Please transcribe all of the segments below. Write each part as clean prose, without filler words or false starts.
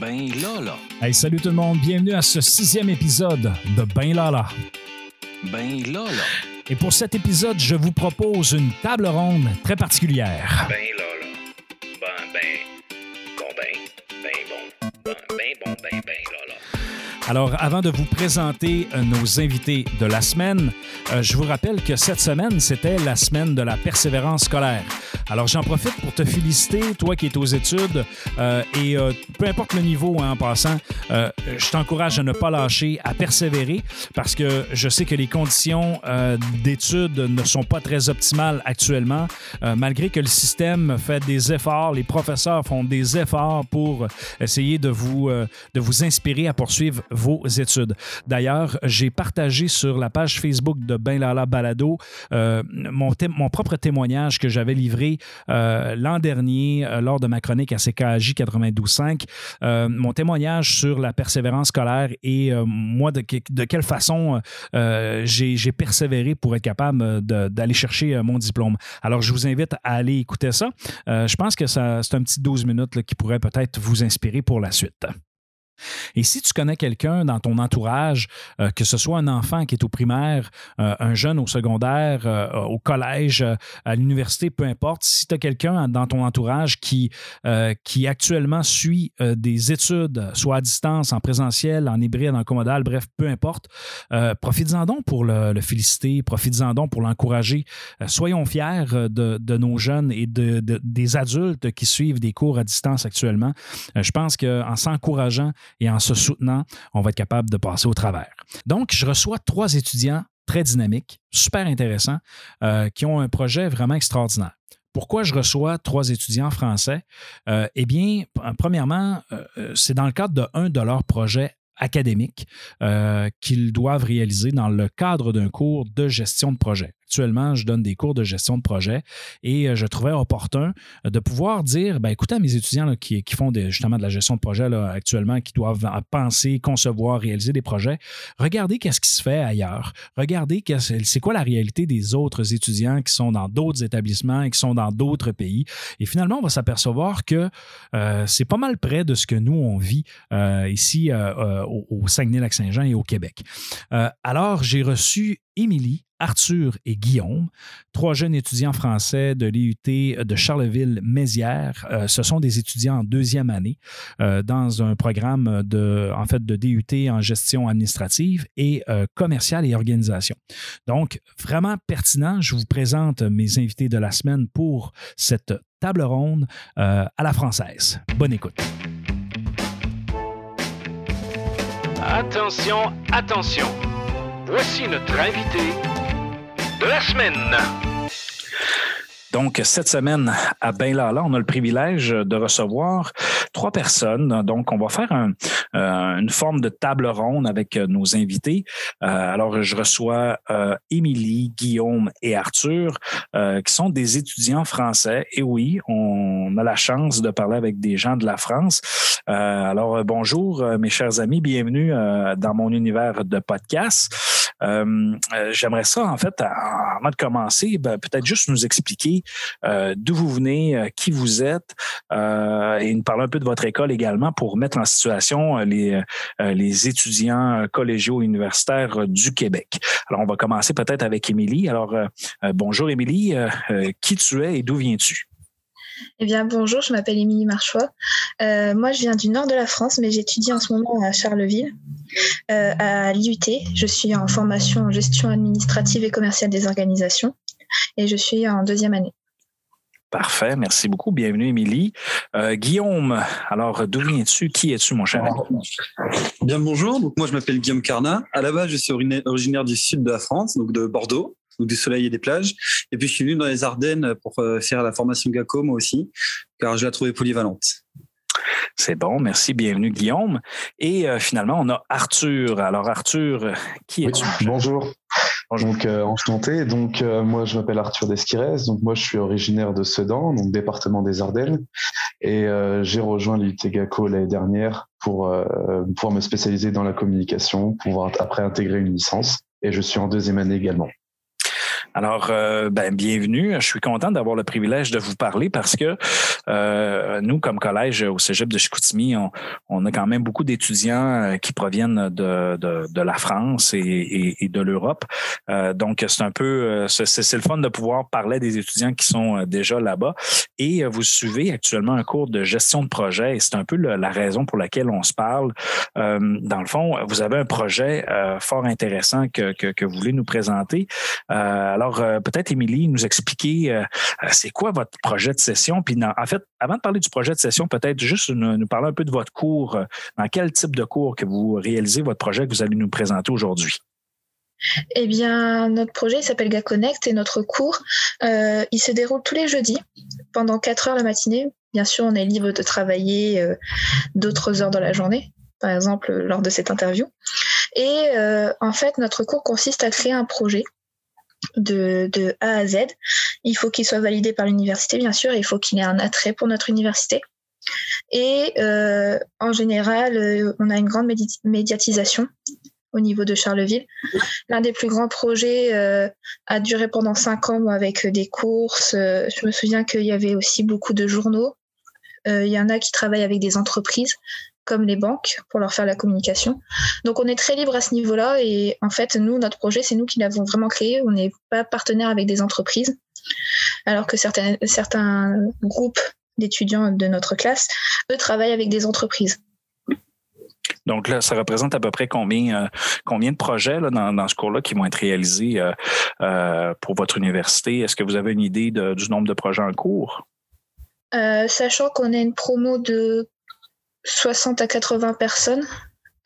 Ben Lala. Hey, salut tout le monde, bienvenue à ce 6e épisode de Ben Lala. Ben Lala. Et pour cet épisode, je vous propose une table ronde très particulière. Ben Lala. Ben Lala. Alors, avant de vous présenter nos invités de la semaine, je vous rappelle que cette semaine, c'était la semaine de la persévérance scolaire. Alors, j'en profite pour te féliciter, toi qui es aux études, et peu importe le niveau hein, en passant, je t'encourage à ne pas lâcher, à persévérer, parce que je sais que les conditions d'études ne sont pas très optimales actuellement, malgré que le système fait des efforts, les professeurs font des efforts pour essayer de vous inspirer à poursuivre vos études. D'ailleurs, j'ai partagé sur la page Facebook de Ben Lala Balado mon propre témoignage que j'avais livré l'an dernier lors de ma chronique à CKJ 92.5, mon témoignage sur la persévérance scolaire et moi de quelle façon j'ai persévéré pour être capable d'aller chercher mon diplôme. Alors, je vous invite à aller écouter ça. Je pense que c'est un petit 12 minutes là, qui pourrait peut-être vous inspirer pour la suite. Et si tu connais quelqu'un dans ton entourage, que ce soit un enfant qui est au primaire, un jeune au secondaire, au collège, à l'université, peu importe, si tu as quelqu'un dans ton entourage qui actuellement suit des études, soit à distance, en présentiel, en hybride, en commodal, bref, peu importe, profites-en donc pour le féliciter, profites-en donc pour l'encourager. Soyons fiers de nos jeunes et des adultes qui suivent des cours à distance actuellement. Je pense qu'en s'encourageant, et en se soutenant, on va être capable de passer au travers. Donc, je reçois 3 étudiants très dynamiques, super intéressants, qui ont un projet vraiment extraordinaire. Pourquoi je reçois 3 étudiants français? Eh bien, premièrement, c'est dans le cadre de un de leurs projets académiques qu'ils doivent réaliser dans le cadre d'un cours de gestion de projet. Actuellement, je donne des cours de gestion de projet et je trouvais opportun de pouvoir dire, ben écoutez à mes étudiants là, qui font justement de la gestion de projet là, actuellement, qui doivent penser, concevoir, réaliser des projets, regardez qu'est-ce qui se fait ailleurs, regardez c'est quoi la réalité des autres étudiants qui sont dans d'autres établissements et qui sont dans d'autres pays. Et finalement, on va s'apercevoir que c'est pas mal près de ce que nous, on vit ici au Saguenay-Lac-Saint-Jean et au Québec. Alors, j'ai reçu Émilie, Arthur et Guillaume, 3 jeunes étudiants français de l'IUT de Charleville-Mézières. Ce sont des étudiants en 2e année dans un programme de DUT en gestion administrative et commerciale et organisation. Donc, vraiment pertinent, je vous présente mes invités de la semaine pour cette table ronde à la française. Bonne écoute. Attention, attention. Voici notre invité de la semaine. Donc, cette semaine, à Ben Lala, on a le privilège de recevoir 3 personnes. Donc, on va faire une forme de table ronde avec nos invités. Alors, je reçois Émilie, Guillaume et Arthur, qui sont des étudiants français. Et oui, on a la chance de parler avec des gens de la France. Alors, bonjour, mes chers amis. Bienvenue dans mon univers de podcast. J'aimerais ça, en fait, avant de commencer, peut-être juste nous expliquer d'où vous venez, qui vous êtes, et nous parler un peu de votre école également pour mettre en situation les étudiants collégiaux universitaires du Québec. Alors, on va commencer peut-être avec Émilie. Alors, bonjour Émilie, qui tu es et d'où viens-tu? Eh bien, bonjour, je m'appelle Émilie Marchois. Moi, je viens du nord de la France, mais j'étudie en ce moment à Charleville, à l'IUT. Je suis en formation en gestion administrative et commerciale des organisations et je suis en 2e année. Parfait, merci beaucoup. Bienvenue, Émilie. Guillaume, alors d'où viens-tu? Qui es-tu, mon cher ami? Bien, bonjour. Donc, moi, je m'appelle Guillaume Carnat. À la base, je suis originaire du sud de la France, donc de Bordeaux. Donc du soleil et des plages. Et puis, je suis venu dans les Ardennes pour faire la formation GACO, moi aussi, car je la trouvais polyvalente. C'est bon, merci. Bienvenue, Guillaume. Et finalement, on a Arthur. Alors, Arthur, qui es-tu? Oui, bonjour. Donc, enchanté. Donc, moi, je m'appelle Arthur Desquiresse. Donc, moi, je suis originaire de Sedan, donc département des Ardennes. Et j'ai rejoint l'IUT GACO l'année dernière pour pouvoir me spécialiser dans la communication, pouvoir après intégrer une licence. Et je suis en 2e année également. Alors, bienvenue. Je suis content d'avoir le privilège de vous parler parce que nous, comme collège au Cégep de Chicoutimi, on a quand même beaucoup d'étudiants qui proviennent de la France et de l'Europe. Donc, c'est un peu, c'est le fun de pouvoir parler des étudiants qui sont déjà là-bas. Et vous suivez actuellement un cours de gestion de projet et c'est un peu la raison pour laquelle on se parle. Dans le fond, vous avez un projet fort intéressant que vous voulez nous présenter. Alors, peut-être, Émilie, nous expliquer c'est quoi votre projet de session. Puis, en fait, avant de parler du projet de session, peut-être juste nous parler un peu de votre cours. Dans quel type de cours que vous réalisez votre projet que vous allez nous présenter aujourd'hui? Eh bien, notre projet s'appelle GAConnect et notre cours, il se déroule tous les jeudis pendant 4 heures la matinée. Bien sûr, on est libre de travailler d'autres heures dans la journée, par exemple lors de cette interview. Et en fait, notre cours consiste à créer un projet de A à Z. Il faut qu'il soit validé par l'université, bien sûr, et il faut qu'il ait un attrait pour notre université. Et en général, on a une grande médiatisation au niveau de Charleville. L'un des plus grands projets a duré pendant 5 ans avec des courses. Je me souviens qu'il y avait aussi beaucoup de journaux. Il y en a qui travaillent avec des entreprises comme les banques pour leur faire la communication. Donc, on est très libre à ce niveau-là. Et en fait, nous, notre projet, c'est nous qui l'avons vraiment créé. On n'est pas partenaire avec des entreprises, alors que certains groupes d'étudiants de notre classe, eux, travaillent avec des entreprises. Donc là, ça représente à peu près combien de projets là, dans ce cours-là qui vont être réalisés pour votre université? Est-ce que vous avez une idée du nombre de projets en cours? Sachant qu'on a une promo de 60 à 80 personnes,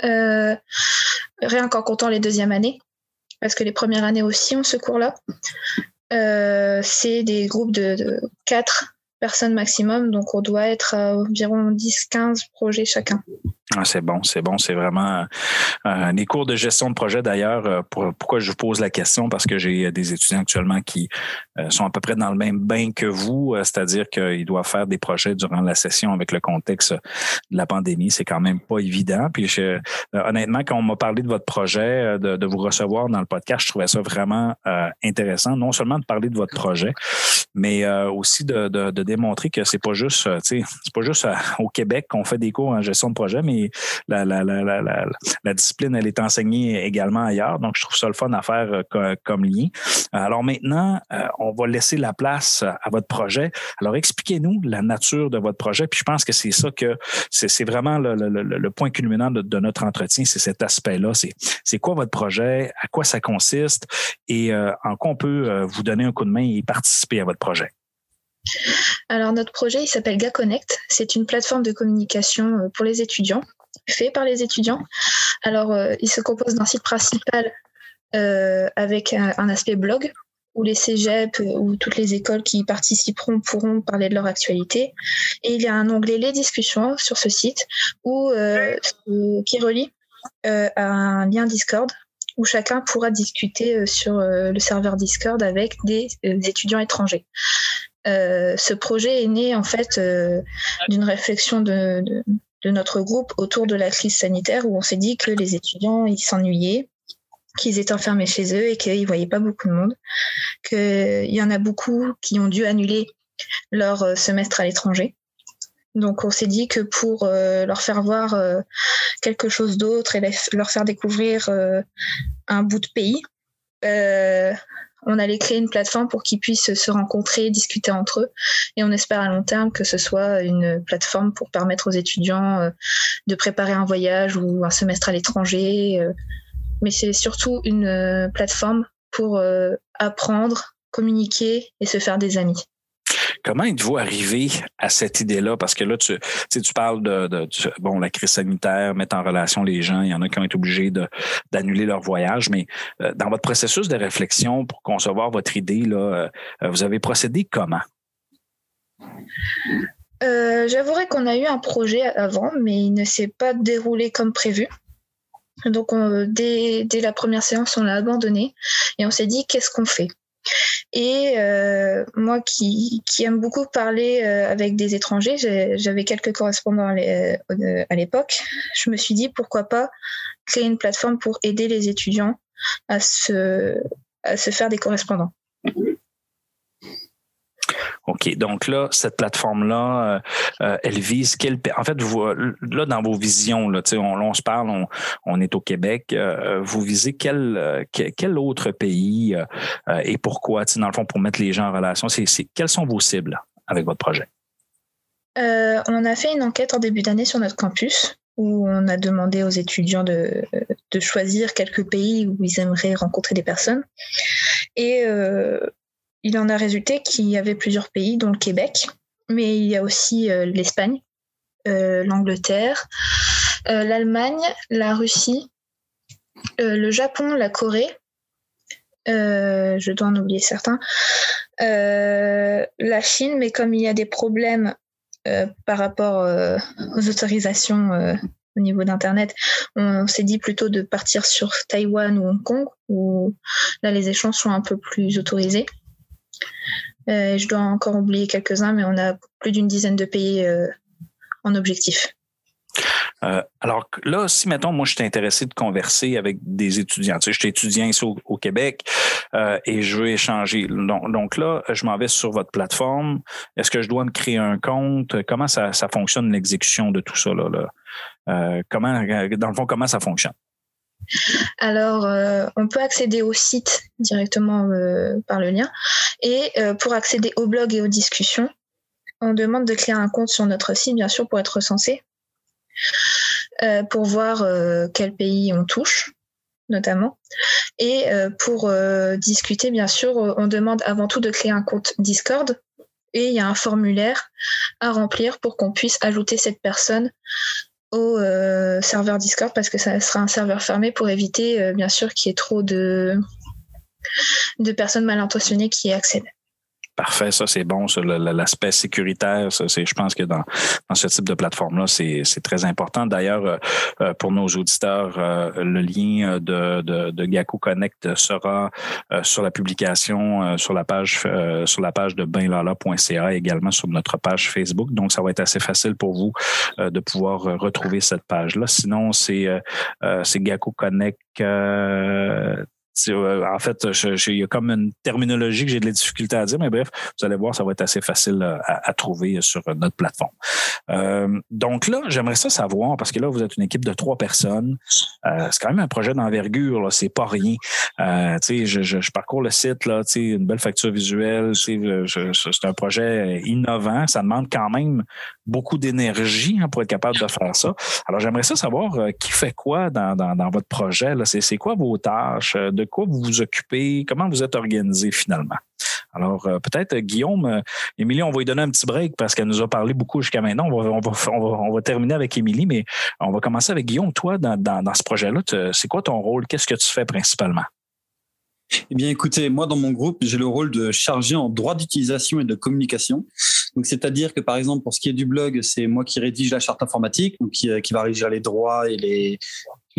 rien qu'en comptant les deuxièmes années, parce que les premières années aussi ont ce cours-là. C'est des groupes de 4 personnes maximum, donc on doit être à environ 10-15 projets chacun. Ah, c'est bon, c'est vraiment des cours de gestion de projet d'ailleurs. Pourquoi je vous pose la question? Parce que j'ai des étudiants actuellement qui sont à peu près dans le même bain que vous, c'est-à-dire qu'ils doivent faire des projets durant la session avec le contexte de la pandémie. C'est quand même pas évident. Puis honnêtement, quand on m'a parlé de votre projet, de vous recevoir dans le podcast, je trouvais ça vraiment intéressant, non seulement de parler de votre projet, mais aussi de démontrer que c'est pas juste au Québec qu'on fait des cours en gestion de projet, mais la discipline, elle est enseignée également ailleurs. Donc, je trouve ça le fun à faire comme lien. Alors maintenant, on va laisser la place à votre projet. Alors, expliquez-nous la nature de votre projet. Puis je pense que c'est ça que c'est vraiment le point culminant de notre entretien, c'est cet aspect-là. C'est quoi votre projet? À quoi ça consiste? Et en quoi on peut vous donner un coup de main et participer à votre projet? Alors, notre projet, il s'appelle GAConnect. C'est une plateforme de communication pour les étudiants, fait par les étudiants. Alors, il se compose d'un site principal avec un aspect blog, où les cégeps ou toutes les écoles qui y participeront pourront parler de leur actualité. Et il y a un onglet « Les discussions » sur ce site, qui relie à un lien Discord, où chacun pourra discuter sur le serveur Discord avec des étudiants étrangers. Ce projet est né en fait d'une réflexion de notre groupe autour de la crise sanitaire où on s'est dit que les étudiants ils s'ennuyaient, qu'ils étaient enfermés chez eux et qu'ils ne voyaient pas beaucoup de monde, qu'il y en a beaucoup qui ont dû annuler leur semestre à l'étranger. Donc on s'est dit que pour leur faire voir quelque chose d'autre et leur faire découvrir un bout de pays, on allait créer une plateforme pour qu'ils puissent se rencontrer, discuter entre eux. Et on espère à long terme que ce soit une plateforme pour permettre aux étudiants de préparer un voyage ou un semestre à l'étranger. Mais c'est surtout une plateforme pour apprendre, communiquer et se faire des amis. Comment êtes-vous arrivé à cette idée-là? Parce que là, tu parles de la crise sanitaire, mettre en relation les gens. Il y en a qui ont été obligés d'annuler leur voyage. Mais dans votre processus de réflexion pour concevoir votre idée, là, vous avez procédé comment? J'avouerai qu'on a eu un projet avant, mais il ne s'est pas déroulé comme prévu. Donc, dès la première séance, on l'a abandonné et on s'est dit « qu'est-ce qu'on fait ?» Et moi qui aime beaucoup parler avec des étrangers, j'avais quelques correspondants à l'époque, je me suis dit pourquoi pas créer une plateforme pour aider les étudiants à se faire des correspondants. OK, donc là, cette plateforme-là, elle vise quel pays? En fait, vous, là, dans vos visions, là, on se parle, on est au Québec, vous visez quel autre pays et pourquoi? Dans le fond, pour mettre les gens en relation, quelles sont vos cibles avec votre projet? On a fait une enquête en début d'année sur notre campus où on a demandé aux étudiants de choisir quelques pays où ils aimeraient rencontrer des personnes. Et il en a résulté qu'il y avait plusieurs pays, dont le Québec, mais il y a aussi l'Espagne, l'Angleterre, l'Allemagne, la Russie, le Japon, la Corée, je dois en oublier certains, la Chine, mais comme il y a des problèmes par rapport aux autorisations au niveau d'Internet, on s'est dit plutôt de partir sur Taïwan ou Hong Kong, où là les échanges sont un peu plus autorisés. Je dois encore oublier quelques-uns, mais on a plus d'une dizaine de pays en objectif. Alors là, si mettons, moi je suis intéressé de converser avec des étudiants, tu sais, je suis étudiant ici au Québec et je veux échanger, donc là je m'en vais sur votre plateforme. Est-ce que je dois me créer un compte? Comment ça fonctionne, l'exécution de tout ça là? Comment, dans le fond, comment ça fonctionne? Alors, on peut accéder au site directement par le lien, et pour accéder au blog et aux discussions, on demande de créer un compte sur notre site, bien sûr, pour être recensé. Pour voir quel pays on touche notamment, et pour discuter, bien sûr, on demande avant tout de créer un compte Discord, et il y a un formulaire à remplir pour qu'on puisse ajouter cette personne au serveur Discord, parce que ça sera un serveur fermé pour éviter bien sûr qu'il y ait trop de personnes mal intentionnées qui y accèdent. Parfait, ça c'est bon, ça, l'aspect sécuritaire, ça, je pense que dans ce type de plateforme-là, c'est très important. D'ailleurs, pour nos auditeurs, le lien de GAConnect sera sur la publication, sur la page de benlala.ca, également sur notre page Facebook. Donc, ça va être assez facile pour vous de pouvoir retrouver cette page-là. Sinon, c'est GAConnect. En fait, il y a comme une terminologie que j'ai de la difficulté à dire, mais bref, vous allez voir, ça va être assez facile à trouver sur notre plateforme. Donc là, j'aimerais ça savoir, parce que là, vous êtes une équipe de 3 personnes. C'est quand même un projet d'envergure, là, c'est pas rien. Je parcours le site, là, une belle facture visuelle, c'est un projet innovant, ça demande quand même beaucoup d'énergie pour être capable de faire ça. Alors, j'aimerais ça savoir qui fait quoi dans votre projet, là. C'est quoi vos tâches, de quoi vous vous occupez, comment vous êtes organisé finalement. Alors, peut-être, Guillaume, Émilie, on va lui donner un petit break parce qu'elle nous a parlé beaucoup jusqu'à maintenant. On va terminer avec Émilie, mais on va commencer avec Guillaume. Toi, dans ce projet-là, c'est quoi ton rôle? Qu'est-ce que tu fais principalement? Eh bien, écoutez, moi, dans mon groupe, j'ai le rôle de chargé en droit d'utilisation et de communication. Donc, c'est-à-dire que, par exemple, pour ce qui est du blog, c'est moi qui rédige la charte informatique, donc qui va régir les droits et les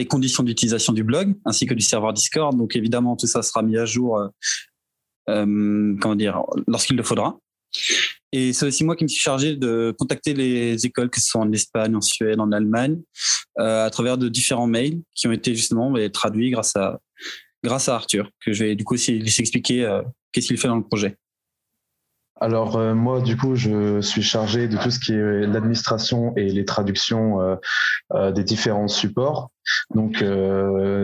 conditions d'utilisation du blog, ainsi que du serveur Discord. Donc, évidemment, tout ça sera mis à jour lorsqu'il le faudra. Et c'est aussi moi qui me suis chargé de contacter les écoles, que ce soit en Espagne, en Suède, en Allemagne, à travers de différents mails qui ont été justement traduits grâce à Arthur, que je vais du coup lui expliquer qu'est-ce qu'il fait dans le projet. Alors moi, du coup, je suis chargé de tout ce qui est l'administration et les traductions des différents supports. Donc,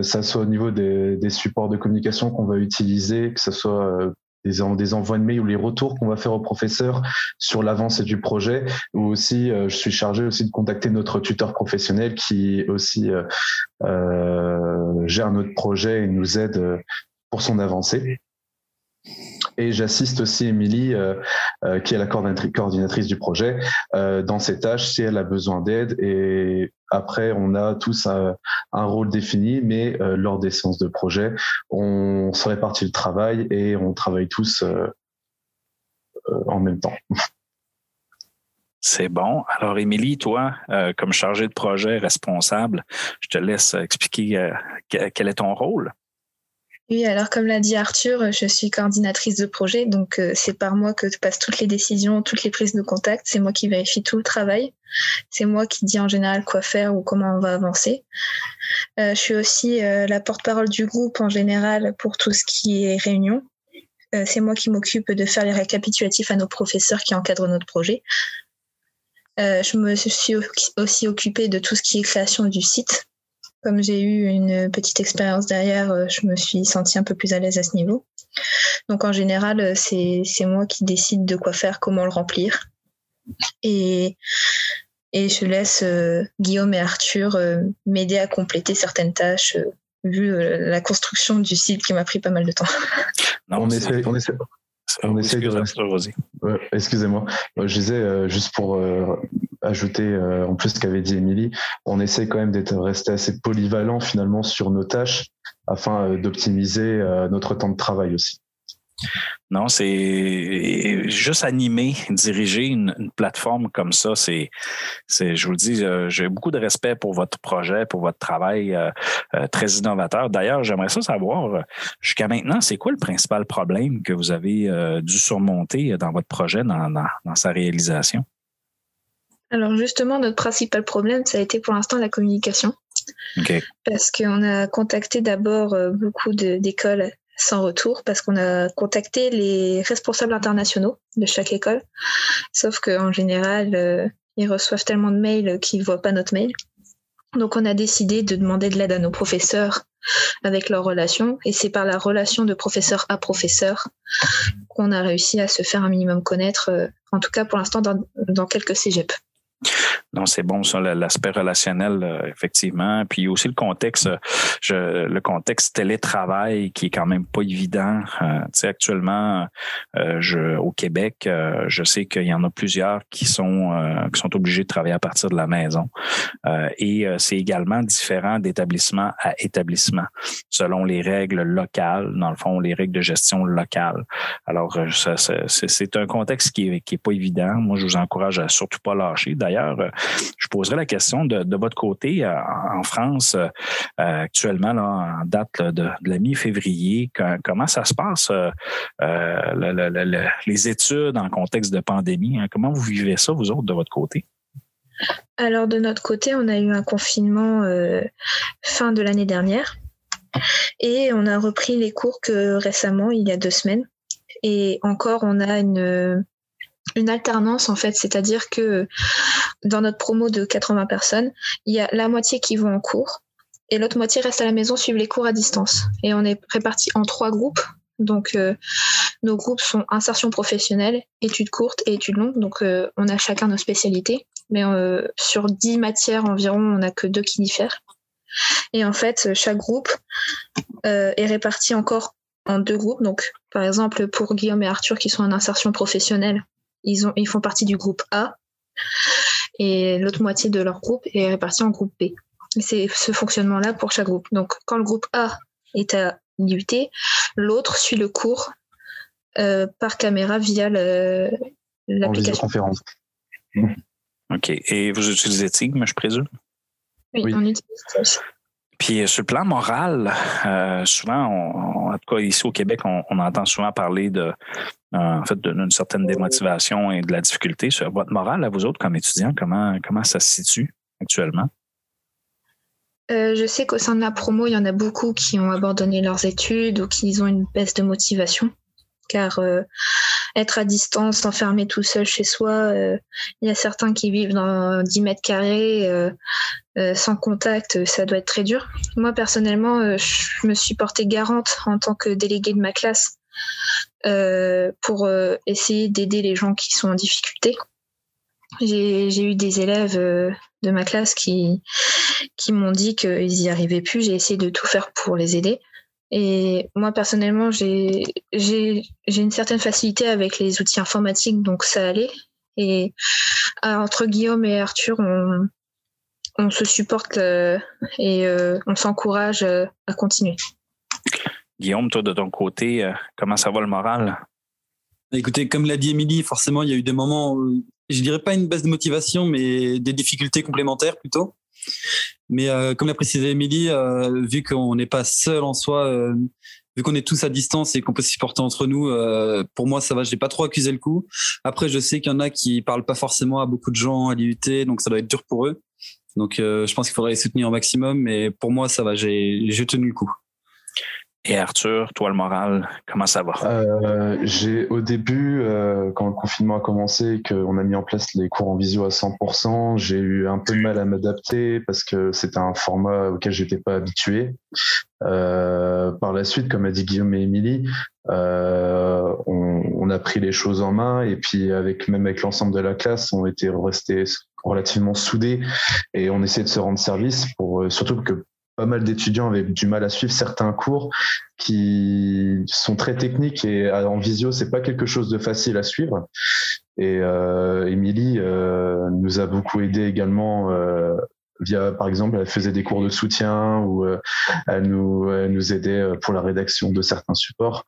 ça soit au niveau des supports de communication qu'on va utiliser, que ce soit des envois de mails ou les retours qu'on va faire aux professeurs sur l'avancée du projet, ou aussi je suis chargé aussi de contacter notre tuteur professionnel qui aussi gère notre projet et nous aide pour son avancée. Et j'assiste aussi Émilie, qui est la coordinatrice du projet, dans ses tâches si elle a besoin d'aide. Et après, on a tous un rôle défini, mais lors des séances de projet, on se répartit le travail et on travaille tous en même temps. C'est bon. Alors, Émilie, toi, comme chargée de projet responsable, je te laisse expliquer quel est ton rôle. Oui, alors comme l'a dit Arthur, je suis coordinatrice de projet, donc c'est par moi que passent toutes les décisions, toutes les prises de contact, c'est moi qui vérifie tout le travail, c'est moi qui dis en général quoi faire ou comment on va avancer. Je suis aussi la porte-parole du groupe en général pour tout ce qui est réunion, C'est moi qui m'occupe de faire les récapitulatifs à nos professeurs qui encadrent notre projet. Je me suis aussi occupée de tout ce qui est création du site. Comme j'ai eu une petite expérience derrière, je me suis sentie un peu plus à l'aise à ce niveau. Donc en général, c'est moi qui décide de quoi faire, comment le remplir. Et je laisse Guillaume et Arthur m'aider à compléter certaines tâches, vu la construction du site qui m'a pris pas mal de temps. Non, on essaie de rester. Excusez-moi. Je disais, juste pour ajouter en plus ce qu'avait dit Émilie, on essaie quand même d'être resté assez polyvalent finalement sur nos tâches afin d'optimiser notre temps de travail aussi. Non, c'est juste animer, diriger une plateforme comme ça. Je vous le dis, j'ai beaucoup de respect pour votre projet, pour votre travail très innovateur. D'ailleurs, j'aimerais ça savoir, jusqu'à maintenant, c'est quoi le principal problème que vous avez dû surmonter dans votre projet, dans sa réalisation? Alors justement, notre principal problème, ça a été pour l'instant la communication. Okay. Parce qu'on a contacté d'abord beaucoup d'écoles sans retour, parce qu'on a contacté les responsables internationaux de chaque école. Sauf qu'en général, ils reçoivent tellement de mails qu'ils ne voient pas notre mail. Donc, on a décidé de demander de l'aide à nos professeurs avec leurs relations. Et c'est par la relation de professeur à professeur qu'on a réussi à se faire un minimum connaître, en tout cas pour l'instant dans quelques cégeps. Non, c'est bon, ça, l'aspect relationnel, effectivement. Puis aussi le contexte télétravail qui est quand même pas évident. Tu sais, actuellement, au Québec, je sais qu'il y en a plusieurs qui sont obligés de travailler à partir de la maison. Et c'est également différent d'établissement à établissement, selon les règles locales, dans le fond, les règles de gestion locale. Alors, c'est un contexte qui est pas évident. Moi, je vous encourage à surtout pas lâcher. D'ailleurs, je poserai la question de votre côté en France actuellement, là, en date là, de la mi-février, comment ça se passe les études en contexte de pandémie, hein, comment vous vivez ça vous autres de votre côté? Alors de notre côté, on a eu un confinement fin de l'année dernière et on a repris les cours que récemment, il y a 2 semaines, et encore on a une alternance en fait, c'est-à-dire que dans notre promo de 80 personnes, il y a la moitié qui vont en cours et l'autre moitié reste à la maison, suivent les cours à distance. Et on est répartis en 3 groupes. Donc, nos groupes sont insertion professionnelle, études courtes et études longues. Donc, on a chacun nos spécialités. Mais sur 10 matières environ, on n'a que 2 qui diffèrent. Et en fait, chaque groupe est réparti encore en 2 groupes. Donc, par exemple, pour Guillaume et Arthur qui sont en insertion professionnelle, ils font partie du groupe A, et l'autre moitié de leur groupe est répartie en groupe B. C'est ce fonctionnement-là pour chaque groupe. Donc, quand le groupe A est à l'IUT, l'autre suit le cours par caméra via l'application. En visioconférence. OK. Et vous utilisez Teams, je présume? Oui, on utilise Teams. Puis sur le plan moral, souvent, en tout cas ici au Québec, on entend souvent parler d'une certaine démotivation et de la difficulté. Sur votre morale à vous autres comme étudiants, comment ça se situe actuellement? Je sais qu'au sein de la promo, il y en a beaucoup qui ont abandonné leurs études ou qui ont une baisse de motivation. Car être à distance, enfermé tout seul chez soi, il y a certains qui vivent dans 10 mètres carrés sans contact, ça doit être très dur. Moi, personnellement, je me suis portée garante en tant que déléguée de ma classe pour essayer d'aider les gens qui sont en difficulté. J'ai eu des élèves de ma classe qui m'ont dit qu'ils n'y arrivaient plus. J'ai essayé de tout faire pour les aider. Et moi, personnellement, j'ai une certaine facilité avec les outils informatiques, donc ça allait. Et entre Guillaume et Arthur, on se supporte et on s'encourage à continuer. Guillaume, toi, de ton côté, comment ça va le moral? Écoutez, comme l'a dit Émilie, forcément, il y a eu des moments où, je dirais pas une baisse de motivation, mais des difficultés complémentaires plutôt. Mais comme l'a précisé Émilie, vu qu'on n'est pas seul en soi, vu qu'on est tous à distance et qu'on peut se supporter entre nous, pour moi ça va, je n'ai pas trop accusé le coup. Après, je sais qu'il y en a qui ne parlent pas forcément à beaucoup de gens à l'IUT, donc ça doit être dur pour eux. Donc je pense qu'il faudrait les soutenir au maximum, mais pour moi ça va, j'ai tenu le coup. Et Arthur, toi, le moral, comment ça va? Au début, quand le confinement a commencé et qu'on a mis en place les cours en visio à 100%, j'ai eu un peu de mal à m'adapter parce que c'était un format auquel j'étais pas habitué. Par la suite, comme a dit Guillaume et Émilie, on a pris les choses en main et puis avec l'ensemble de la classe, on était restés relativement soudés et on essayait de se rendre service pour, surtout que pas mal d'étudiants avaient du mal à suivre certains cours qui sont très techniques et en visio, c'est pas quelque chose de facile à suivre. Et Émilie nous a beaucoup aidé également via, par exemple, elle faisait des cours de soutien ou elle nous aidait pour la rédaction de certains supports.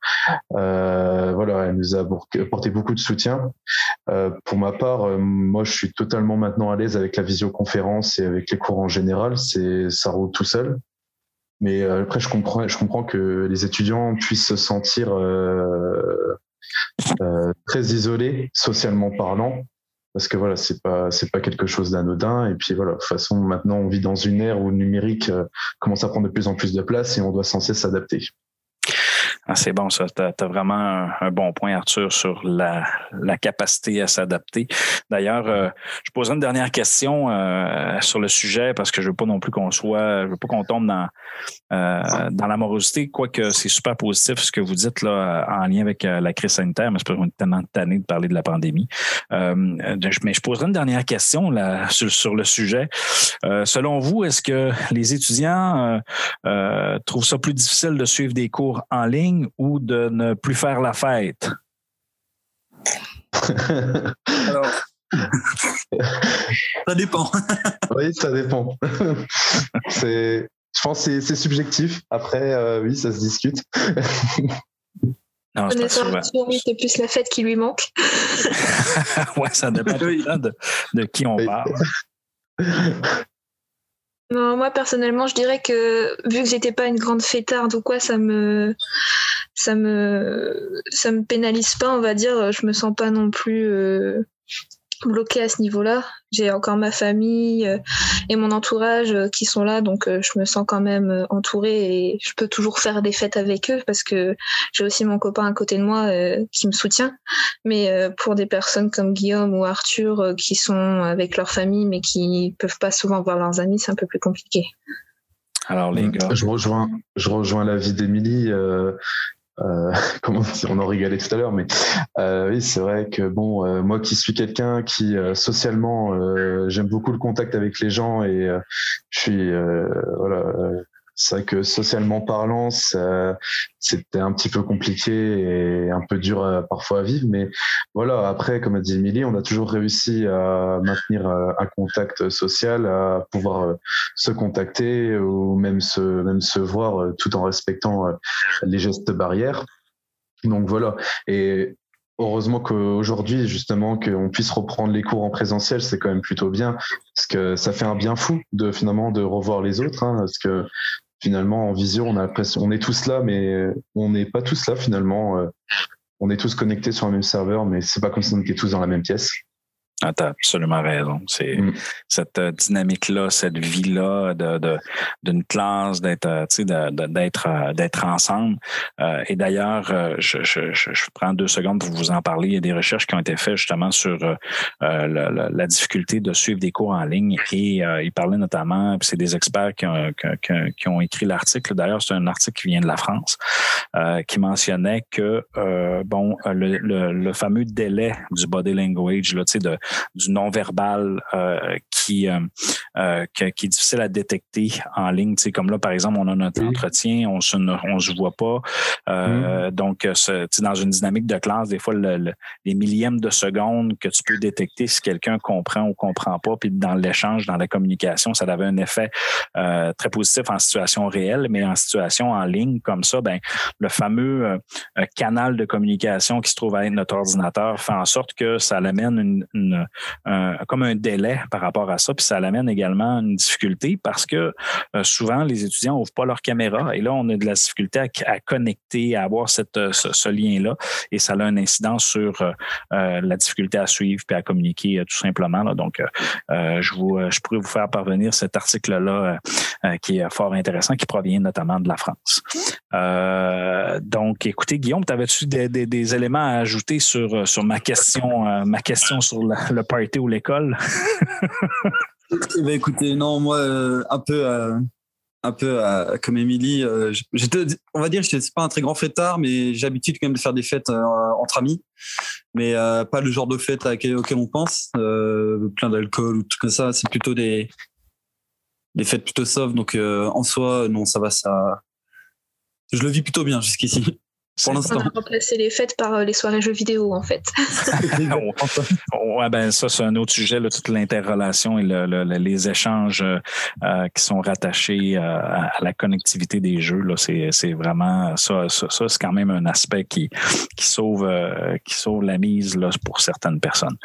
Elle nous a apporté beaucoup de soutien. Pour ma part, moi, je suis totalement maintenant à l'aise avec la visioconférence et avec les cours en général. Ça roule tout seul. Mais après, je comprends que les étudiants puissent se sentir très isolés, socialement parlant. Parce que voilà, c'est pas quelque chose d'anodin. Et puis voilà, de toute façon, maintenant, on vit dans une ère où le numérique commence à prendre de plus en plus de place et on doit sans cesse s'adapter. Ah, c'est bon ça, t'as vraiment un bon point, Arthur, sur la capacité à s'adapter. D'ailleurs, je posais une dernière question sur le sujet parce que je veux pas non plus qu'on tombe dans l'amorosité, quoique c'est super positif ce que vous dites là en lien avec la crise sanitaire, mais c'est parce qu'on est tellement tanné de parler de la pandémie. Mais je poserai une dernière question là sur le sujet. Selon vous, est-ce que les étudiants trouvent ça plus difficile de suivre des cours en ligne ou de ne plus faire la fête? Alors, ça dépend. Oui, ça dépend. Je pense que c'est subjectif. Après, oui, ça se discute. Non, c'est plus la fête qui lui manque. Oui, ça dépend de qui on parle. Non, moi personnellement, je dirais que vu que j'étais pas une grande fêtarde ou quoi, ça me pénalise pas, on va dire. Je me sens pas non plus bloquée à ce niveau-là. J'ai encore ma famille et mon entourage qui sont là, donc je me sens quand même entourée et je peux toujours faire des fêtes avec eux parce que j'ai aussi mon copain à côté de moi qui me soutient. Mais pour des personnes comme Guillaume ou Arthur qui sont avec leur famille mais qui peuvent pas souvent voir leurs amis, c'est un peu plus compliqué. Alors les gars, je rejoins l'avis d'Émilie. Comment dire, on en rigolait tout à l'heure, mais oui, c'est vrai que moi qui suis quelqu'un qui socialement j'aime beaucoup le contact avec les gens et je suis c'est vrai que socialement parlant, c'était un petit peu compliqué et un peu dur parfois à vivre. Mais voilà, après, comme a dit Émilie, on a toujours réussi à maintenir un contact social, à pouvoir se contacter ou même se voir tout en respectant les gestes barrières. Donc voilà. Et heureusement qu'aujourd'hui, justement, qu'on puisse reprendre les cours en présentiel, c'est quand même plutôt bien parce que ça fait un bien fou finalement de revoir les autres, hein, parce que finalement, en visio, on a l'impression qu'on est tous là, mais on n'est pas tous là finalement. On est tous connectés sur le même serveur, mais c'est pas comme si on était tous dans la même pièce. Ah, t'as absolument raison. C'est cette dynamique-là, cette vie-là d'une classe, d'être ensemble. Et d'ailleurs, je prends 2 secondes pour vous en parler. Il y a des recherches qui ont été faites justement sur la difficulté de suivre des cours en ligne. Et ils parlaient notamment, puis c'est des experts qui ont écrit l'article. D'ailleurs, c'est un article qui vient de la France, qui mentionnait que le fameux délai du body language, là, tu sais, du non-verbal qui est difficile à détecter en ligne. Tu sais, comme là, par exemple, on a notre entretien, on se voit pas. Donc, dans une dynamique de classe, des fois, les millièmes de seconde que tu peux détecter si quelqu'un comprend ou comprend pas, puis dans l'échange, dans la communication, ça avait un effet très positif en situation réelle, mais en situation en ligne comme ça, le fameux canal de communication qui se trouve à notre ordinateur fait en sorte que ça l'amène comme un délai par rapport à ça, puis ça l'amène également une difficulté parce que souvent les étudiants n'ouvrent pas leur caméra et là on a de la difficulté à connecter, à avoir ce lien-là et ça a un incident sur la difficulté à suivre puis à communiquer tout simplement là. Donc je pourrais vous faire parvenir cet article-là qui est fort intéressant, qui provient notamment de la France. Donc, écoutez, Guillaume, t'avais-tu des éléments à ajouter sur ma question sur le party ou l'école? Ben écoutez, non, moi, un peu comme Émilie, on va dire, je ne suis pas un très grand fêtard, mais j'ai l'habitude quand même de faire des fêtes entre amis, mais pas le genre de fête auquel on pense, plein d'alcool ou tout comme ça. C'est plutôt des fêtes plutôt soft, donc en soi, non, ça va, ça. Je le vis plutôt bien jusqu'ici. Pour l'instant. On a remplacé les fêtes par les soirées jeux vidéo, en fait. Ouais, ben ça, c'est un autre sujet, là, toute l'interrelation et les échanges qui sont rattachés à la connectivité des jeux. Là, c'est vraiment ça, c'est quand même un aspect qui sauve la mise là, pour certaines personnes.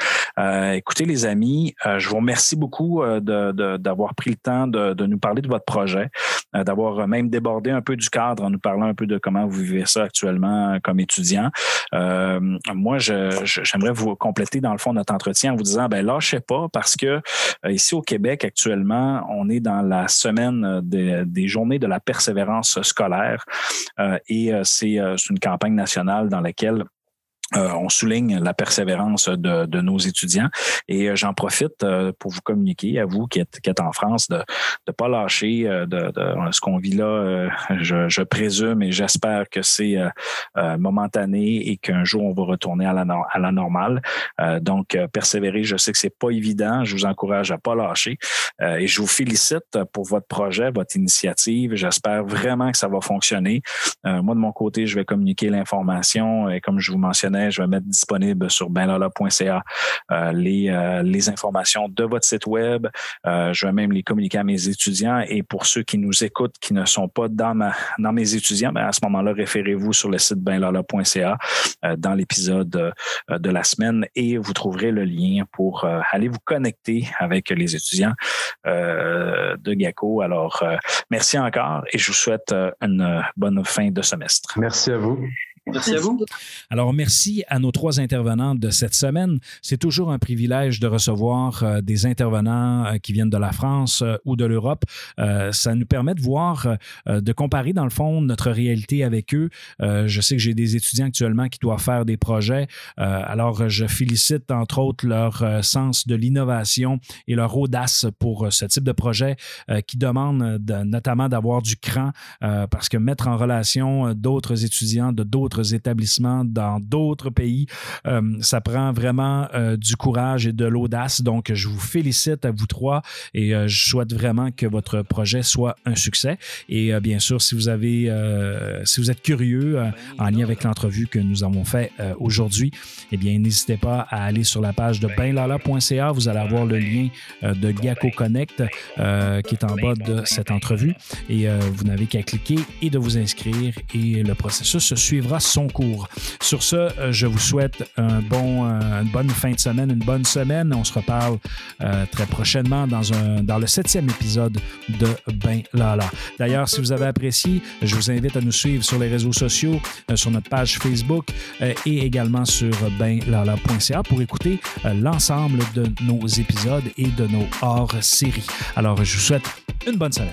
Écoutez, les amis, je vous remercie beaucoup d'avoir pris le temps de nous parler de votre projet, d'avoir même débordé un peu du cadre en nous parlant un peu de comment vous vivez ça actuellement comme étudiant. Moi, j'aimerais vous compléter dans le fond notre entretien en vous disant, lâchez pas parce que ici au Québec actuellement, on est dans la semaine des journées de la persévérance scolaire et c'est une campagne nationale dans laquelle on souligne la persévérance de nos étudiants et j'en profite pour vous communiquer à vous qui êtes en France de ne pas lâcher de ce qu'on vit là. Je présume et j'espère que c'est momentané et qu'un jour on va retourner à la normale. Donc, persévérer, je sais que c'est pas évident. Je vous encourage à pas lâcher et je vous félicite pour votre projet, votre initiative. J'espère vraiment que ça va fonctionner. Moi, de mon côté, je vais communiquer l'information et comme je vous mentionnais, je vais mettre disponible sur benlala.ca les informations de votre site web. Je vais même les communiquer à mes étudiants. Et pour ceux qui nous écoutent, qui ne sont pas dans mes étudiants, à ce moment-là, référez-vous sur le site benlala.ca dans l'épisode de la semaine et vous trouverez le lien pour aller vous connecter avec les étudiants de GACO. Alors, merci encore et je vous souhaite une bonne fin de semestre. Merci à vous. Merci à vous. Alors, merci à nos trois intervenants de cette semaine. C'est toujours un privilège de recevoir des intervenants qui viennent de la France ou de l'Europe. Ça nous permet de voir, de comparer dans le fond notre réalité avec eux. Je sais que j'ai des étudiants actuellement qui doivent faire des projets. Alors, je félicite entre autres leur sens de l'innovation et leur audace pour ce type de projet qui demande notamment d'avoir du cran parce que mettre en relation d'autres étudiants de d'autres établissements dans d'autres pays. Ça prend vraiment du courage et de l'audace. Donc, je vous félicite à vous trois et je souhaite vraiment que votre projet soit un succès. Et bien sûr, si vous êtes curieux en lien avec l'entrevue que nous avons fait aujourd'hui, eh bien, n'hésitez pas à aller sur la page de benlala.ca. Vous allez avoir le lien de GAConnect qui est en bas de cette entrevue. Et vous n'avez qu'à cliquer et de vous inscrire et le processus se suivra son cours. Sur ce, je vous souhaite une bonne fin de semaine, une bonne semaine. On se reparle très prochainement dans le 7e épisode de Ben Lala. D'ailleurs, si vous avez apprécié, je vous invite à nous suivre sur les réseaux sociaux, sur notre page Facebook et également sur benlala.ca pour écouter l'ensemble de nos épisodes et de nos hors-séries. Alors, je vous souhaite une bonne semaine.